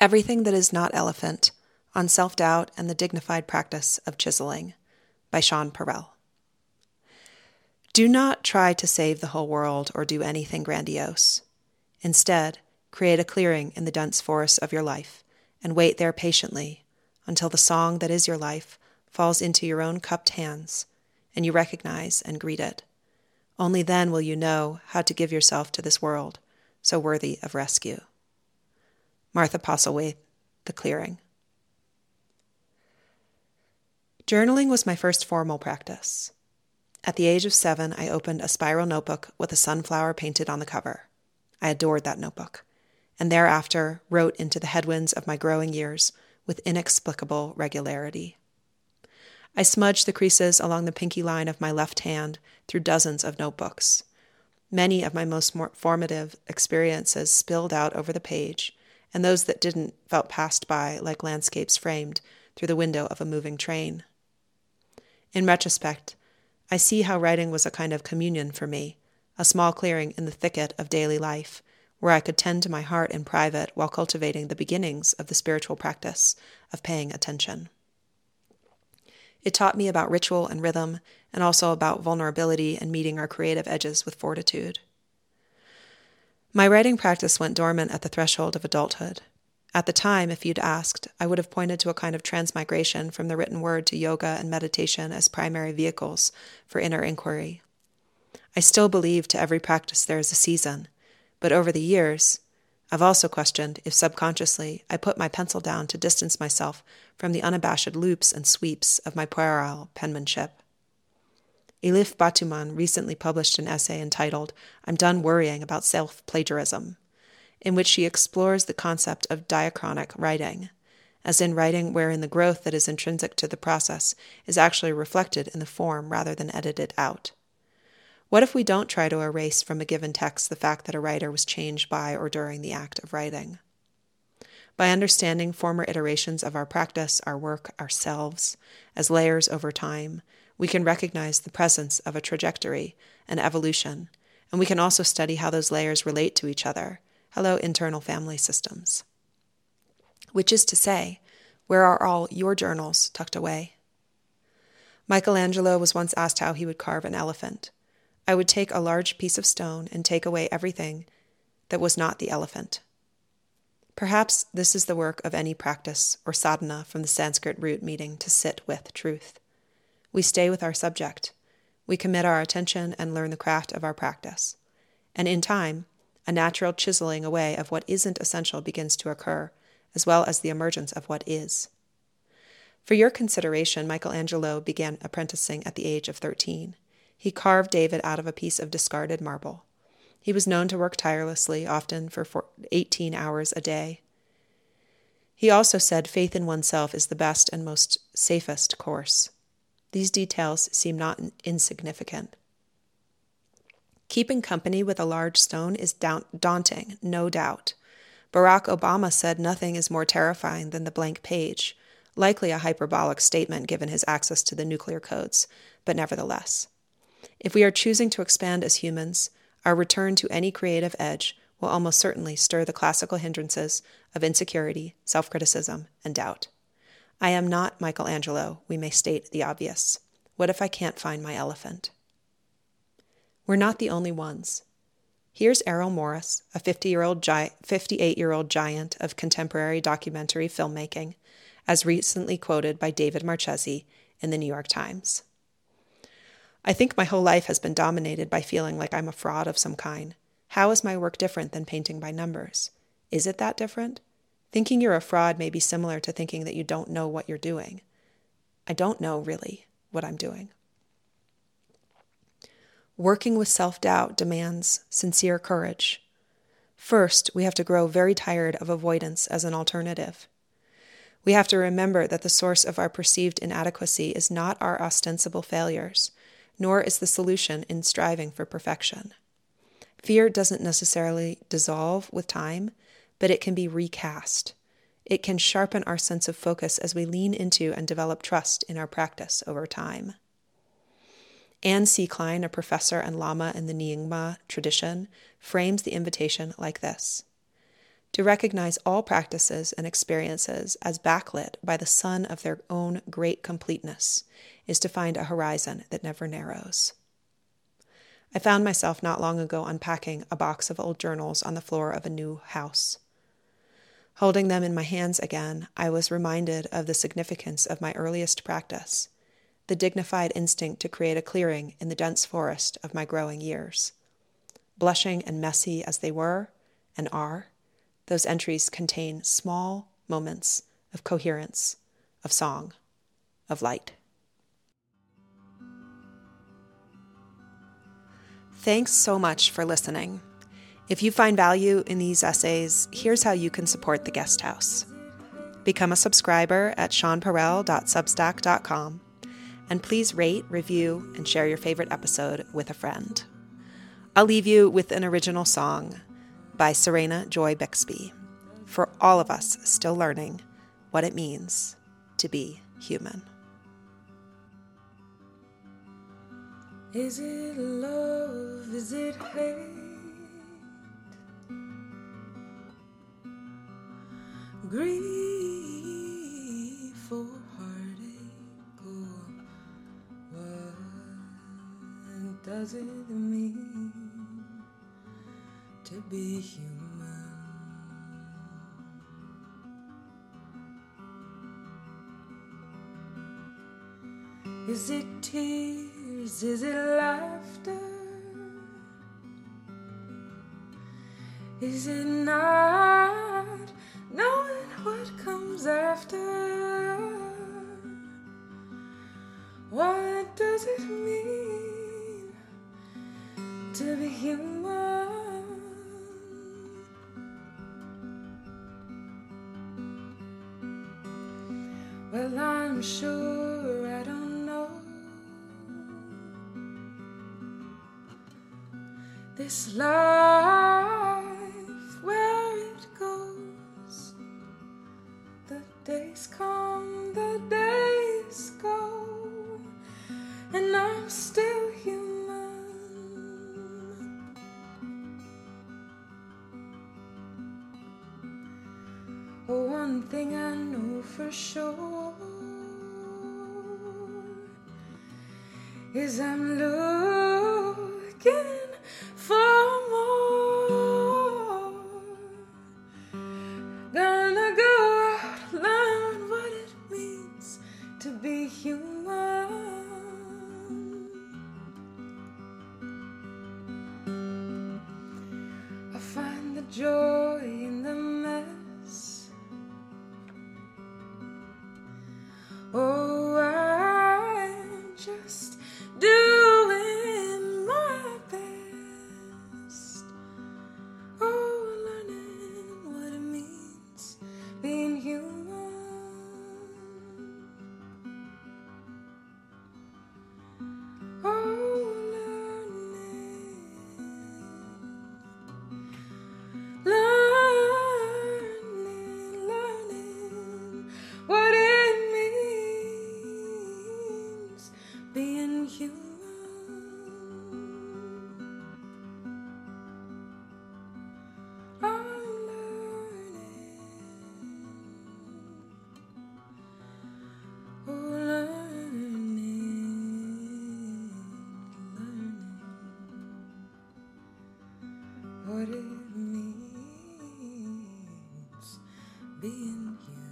Everything That Is Not Elephant, on Self-Doubt and the Dignified Practice of Chiseling, by Sean Perel. Do not try to save the whole world or do anything grandiose. Instead, create a clearing in the dense forest of your life and wait there patiently until the song that is your life falls into your own cupped hands and you recognize and greet it. Only then will you know how to give yourself to this world so worthy of rescue. Martha Postlethwaite, The Clearing. Journaling was my first formal practice. At the age of 7, I opened a spiral notebook with a sunflower painted on the cover. I adored that notebook, and thereafter wrote into the headwinds of my growing years with inexplicable regularity. I smudged the creases along the pinky line of my left hand through dozens of notebooks. Many of my most formative experiences spilled out over the page, and those that didn't felt passed by like landscapes framed through the window of a moving train. In retrospect, I see how writing was a kind of communion for me, a small clearing in the thicket of daily life, where I could tend to my heart in private while cultivating the beginnings of the spiritual practice of paying attention. It taught me about ritual and rhythm, and also about vulnerability and meeting our creative edges with fortitude. My writing practice went dormant at the threshold of adulthood. At the time, if you'd asked, I would have pointed to a kind of transmigration from the written word to yoga and meditation as primary vehicles for inner inquiry. I still believe to every practice there is a season, but over the years, I've also questioned if subconsciously I put my pencil down to distance myself from the unabashed loops and sweeps of my puerile penmanship. Elif Batuman recently published an essay entitled "I'm Done Worrying About Self-Plagiarism," in which she explores the concept of diachronic writing, as in writing wherein the growth that is intrinsic to the process is actually reflected in the form rather than edited out. What if we don't try to erase from a given text the fact that a writer was changed by or during the act of writing? By understanding former iterations of our practice, our work, ourselves, as layers over time, we can recognize the presence of a trajectory, an evolution, and we can also study how those layers relate to each other. Hello, internal family systems. Which is to say, where are all your journals tucked away? Michelangelo was once asked how he would carve an elephant. I would take a large piece of stone and take away everything that was not the elephant. Perhaps this is the work of any practice, or sadhana, from the Sanskrit root meaning to sit with truth. We stay with our subject, we commit our attention and learn the craft of our practice. And in time, a natural chiseling away of what isn't essential begins to occur, as well as the emergence of what is. For your consideration, Michelangelo began apprenticing at the age of 13. He carved David out of a piece of discarded marble. He was known to work tirelessly, often for 18 hours a day. He also said faith in oneself is the best and most safest course. These details seem not insignificant. Keeping company with a large stone is daunting, no doubt. Barack Obama said nothing is more terrifying than the blank page, likely a hyperbolic statement given his access to the nuclear codes, but nevertheless. If we are choosing to expand as humans, our return to any creative edge will almost certainly stir the classical hindrances of insecurity, self-criticism, and doubt. I am not Michelangelo, we may state the obvious. What if I can't find my elephant? We're not the only ones. Here's Errol Morris, a 58-year-old giant of contemporary documentary filmmaking, as recently quoted by David Marchese in the New York Times. I think my whole life has been dominated by feeling like I'm a fraud of some kind. How is my work different than painting by numbers? Is it that different? Thinking you're a fraud may be similar to thinking that you don't know what you're doing. I don't know, really, what I'm doing. Working with self-doubt demands sincere courage. First, we have to grow very tired of avoidance as an alternative. We have to remember that the source of our perceived inadequacy is not our ostensible failures, nor is the solution in striving for perfection. Fear doesn't necessarily dissolve with time, but it can be recast. It can sharpen our sense of focus as we lean into and develop trust in our practice over time. Anne C. Klein, a professor and lama in the Nyingma tradition, frames the invitation like this. to recognize all practices and experiences as backlit by the sun of their own great completeness is to find a horizon that never narrows. I found myself not long ago unpacking a box of old journals on the floor of a new house. Holding them in my hands again, I was reminded of the significance of my earliest practice, the dignified instinct to create a clearing in the dense forest of my growing years. Blushing and messy as they were and are, those entries contain small moments of coherence, of song, of light. Thanks so much for listening. If you find value in these essays, here's how you can support the Guest House. Become a subscriber at seanperel.substack.com, and please rate, review, and share your favorite episode with a friend. I'll leave you with an original song by Serena Joy Bixby for all of us still learning what it means to be human. Is it love? Is it hate? Grief or heartache, or what does it mean to be human? Is it tears? Is it laughter? Is it not knowing what comes after? What does it mean to be human? Well, I'm sure I don't. This life, where it goes, the days come, the days go, and I'm still human. Oh, one thing I know for sure is I'm looking for more. Gonna go out, learn what it means to be human. I find the joy in the mess. Oh, I'm just doing my best. What it means being you.